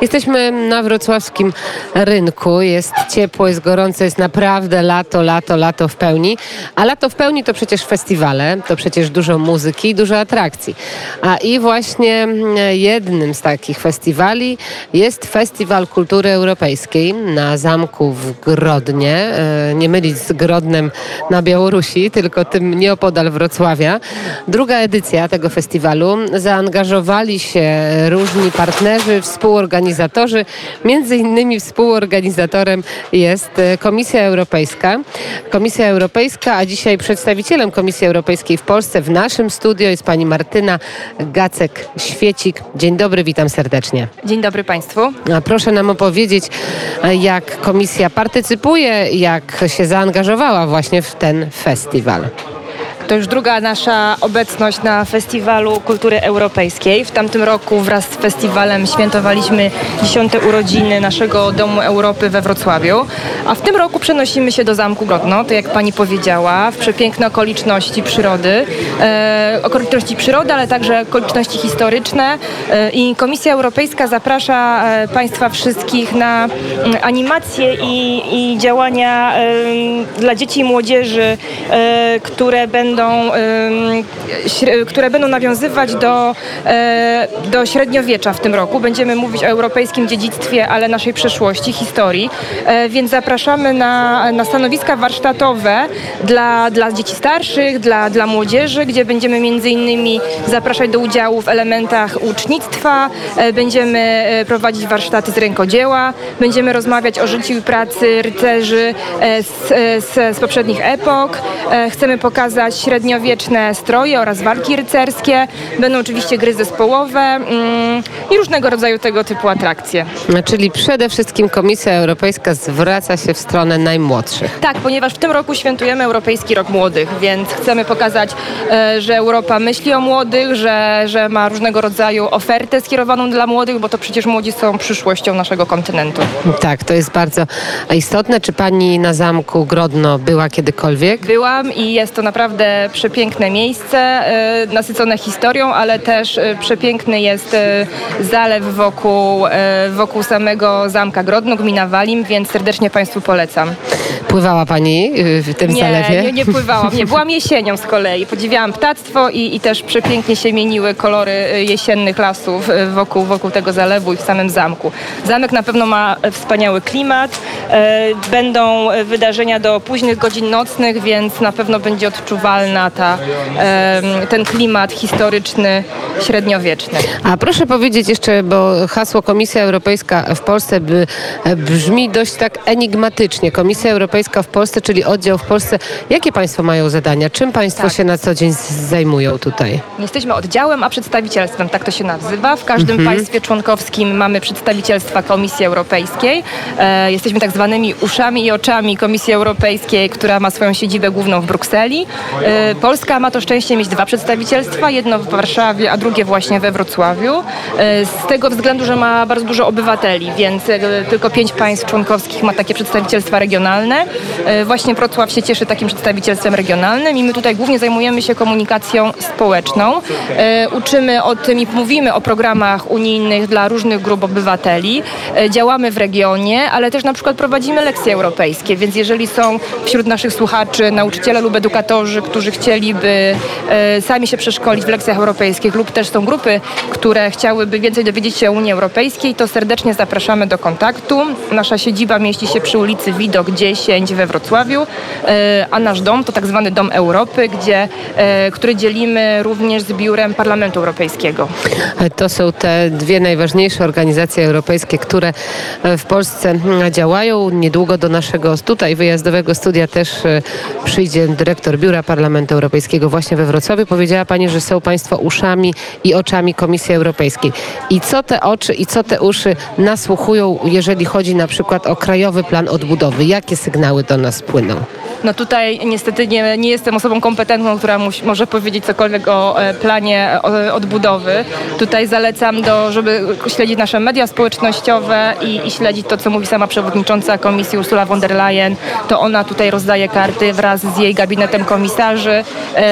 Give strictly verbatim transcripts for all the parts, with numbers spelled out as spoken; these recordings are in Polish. Jesteśmy na wrocławskim rynku. Jest ciepło, jest gorąco, jest naprawdę lato, lato, lato w pełni. A lato w pełni to przecież festiwale, to przecież dużo muzyki, dużo atrakcji. A i właśnie jednym z takich festiwali jest Festiwal Kultury Europejskiej na Zamku w Grodnie. Nie mylić z Grodnem na Białorusi, tylko tym nieopodal Wrocławia. Druga edycja tego festiwalu. Zaangażowali się różni partnerzy, współorganizatorzy. Między innymi współorganizatorem jest Komisja Europejska. Komisja Europejska, a dzisiaj przedstawicielem Komisji Europejskiej w Polsce w naszym studio jest pani Martyna Gacek-Świecik. Dzień dobry, witam serdecznie. Dzień dobry Państwu. A proszę nam opowiedzieć, jak Komisja partycypuje, jak się zaangażowała właśnie w ten festiwal. To już druga nasza obecność na Festiwalu Kultury Europejskiej. W tamtym roku wraz z festiwalem świętowaliśmy dziesiąte urodziny naszego Domu Europy we Wrocławiu. A w tym roku przenosimy się do Zamku Grodno, to jak Pani powiedziała, w przepiękne okoliczności przyrody. E, okoliczności przyrody, ale także okoliczności historyczne. E, I Komisja Europejska zaprasza e, Państwa wszystkich na e, animacje i, i działania e, dla dzieci i młodzieży, e, które będą które będą nawiązywać do, do średniowiecza w tym roku. Będziemy mówić o europejskim dziedzictwie, ale naszej przeszłości, historii, więc zapraszamy na, na stanowiska warsztatowe dla, dla dzieci starszych, dla, dla młodzieży, gdzie będziemy między innymi zapraszać do udziału w elementach ucznictwa, będziemy prowadzić warsztaty z rękodzieła, będziemy rozmawiać o życiu i pracy rycerzy z, z, z poprzednich epok. Chcemy pokazać średniowieczne stroje oraz walki rycerskie. Będą oczywiście gry zespołowe yy, i różnego rodzaju tego typu atrakcje. Czyli przede wszystkim Komisja Europejska zwraca się w stronę najmłodszych. Tak, ponieważ w tym roku świętujemy Europejski Rok Młodych, więc chcemy pokazać, yy, że Europa myśli o młodych, że, że ma różnego rodzaju ofertę skierowaną dla młodych, bo to przecież młodzi są przyszłością naszego kontynentu. Tak, to jest bardzo istotne. Czy Pani na Zamku Grodno była kiedykolwiek? Byłam i jest to naprawdę przepiękne miejsce, nasycone historią, ale też przepiękny jest zalew wokół, wokół samego Zamka Grodno, gmina Walim, więc serdecznie Państwu polecam. Pływała Pani w tym nie, zalewie? Nie, nie pływałam. Nie, byłam jesienią z kolei. Podziwiałam ptactwo i, i też przepięknie się mieniły kolory jesiennych lasów wokół, wokół tego zalewu i w samym zamku. Zamek na pewno ma wspaniały klimat. Będą wydarzenia do późnych godzin nocnych, więc na pewno będzie odczuwalne Ta, ten klimat historyczny, średniowieczny. A proszę powiedzieć jeszcze, bo hasło Komisja Europejska w Polsce brzmi dość tak enigmatycznie. Komisja Europejska w Polsce, czyli oddział w Polsce. Jakie Państwo mają zadania? Czym Państwo tak. się na co dzień zajmują tutaj? Nie jesteśmy oddziałem, a przedstawicielstwem. Tak to się nazywa. W każdym mhm. państwie członkowskim mamy przedstawicielstwa Komisji Europejskiej. E, jesteśmy tak zwanymi uszami i oczami Komisji Europejskiej, która ma swoją siedzibę główną w Brukseli. Polska ma to szczęście mieć dwa przedstawicielstwa, jedno w Warszawie, a drugie właśnie we Wrocławiu. Z tego względu, że ma bardzo dużo obywateli, więc tylko pięć państw członkowskich ma takie przedstawicielstwa regionalne. Właśnie Wrocław się cieszy takim przedstawicielstwem regionalnym i my tutaj głównie zajmujemy się komunikacją społeczną. Uczymy o tym i mówimy o programach unijnych dla różnych grup obywateli. Działamy w regionie, ale też na przykład prowadzimy lekcje europejskie, więc jeżeli są wśród naszych słuchaczy nauczyciele lub edukatorzy, którzy chcieliby e, sami się przeszkolić w lekcjach europejskich lub też są grupy, które chciałyby więcej dowiedzieć się o Unii Europejskiej, to serdecznie zapraszamy do kontaktu. Nasza siedziba mieści się przy ulicy Widok dziesięć we Wrocławiu, e, a nasz dom to tak zwany Dom Europy, gdzie, e, który dzielimy również z biurem Parlamentu Europejskiego. To są te dwie najważniejsze organizacje europejskie, które w Polsce działają. Niedługo do naszego tutaj wyjazdowego studia też przyjdzie dyrektor biura Parlamentu Europejskiego właśnie we Wrocławiu. Powiedziała Pani, że są Państwo uszami i oczami Komisji Europejskiej. I co te oczy i co te uszy nasłuchują, jeżeli chodzi na przykład o Krajowy Plan Odbudowy? Jakie sygnały do nas płyną? No tutaj niestety nie, nie jestem osobą kompetentną, która musi, może powiedzieć cokolwiek o planie odbudowy. Tutaj zalecam, do, żeby śledzić nasze media społecznościowe i, i śledzić to, co mówi sama przewodnicząca Komisji Ursula von der Leyen. To ona tutaj rozdaje karty wraz z jej gabinetem komisarzy.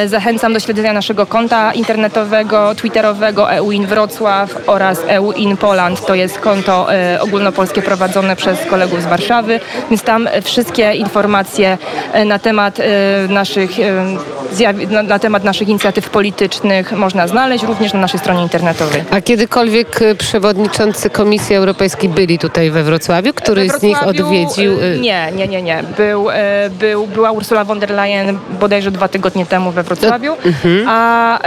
Zachęcam do śledzenia naszego konta internetowego, twitterowego E U I N Wrocław oraz E U I N Poland. To jest konto ogólnopolskie prowadzone przez kolegów z Warszawy, więc tam wszystkie informacje na temat naszych, na temat naszych inicjatyw politycznych można znaleźć również na naszej stronie internetowej. A kiedykolwiek przewodniczący Komisji Europejskiej byli tutaj we Wrocławiu? Który we Wrocławiu, z nich odwiedził? Nie, nie, nie, nie. Był, był, była Ursula von der Leyen bodajże dwa tygodnie temu we Wrocławiu, a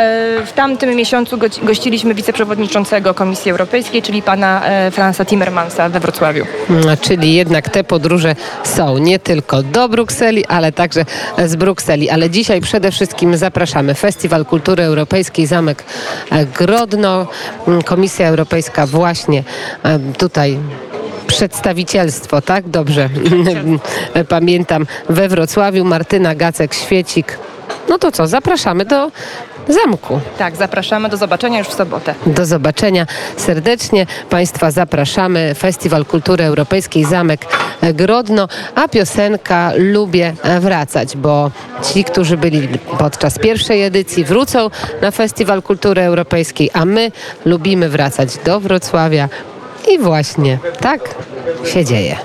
w tamtym miesiącu gościliśmy wiceprzewodniczącego Komisji Europejskiej, czyli pana Fransa Timmermansa we Wrocławiu. No, czyli jednak te podróże są nie tylko do Brukseli, ale także z Brukseli. Ale dzisiaj przede wszystkim zapraszamy. Festiwal Kultury Europejskiej, Zamek Grodno. Komisja Europejska właśnie tutaj... Przedstawicielstwo, tak? Dobrze pamiętam. We Wrocławiu Martyna Gacek-Świecik. No to co, zapraszamy do zamku. Tak, zapraszamy. Do zobaczenia już w sobotę. Do zobaczenia. Serdecznie Państwa zapraszamy. Festiwal Kultury Europejskiej, Zamek Grodno, a piosenka Lubię Wracać, bo ci, którzy byli podczas pierwszej edycji, wrócą na Festiwal Kultury Europejskiej, a my lubimy wracać do Wrocławia. I właśnie tak się dzieje.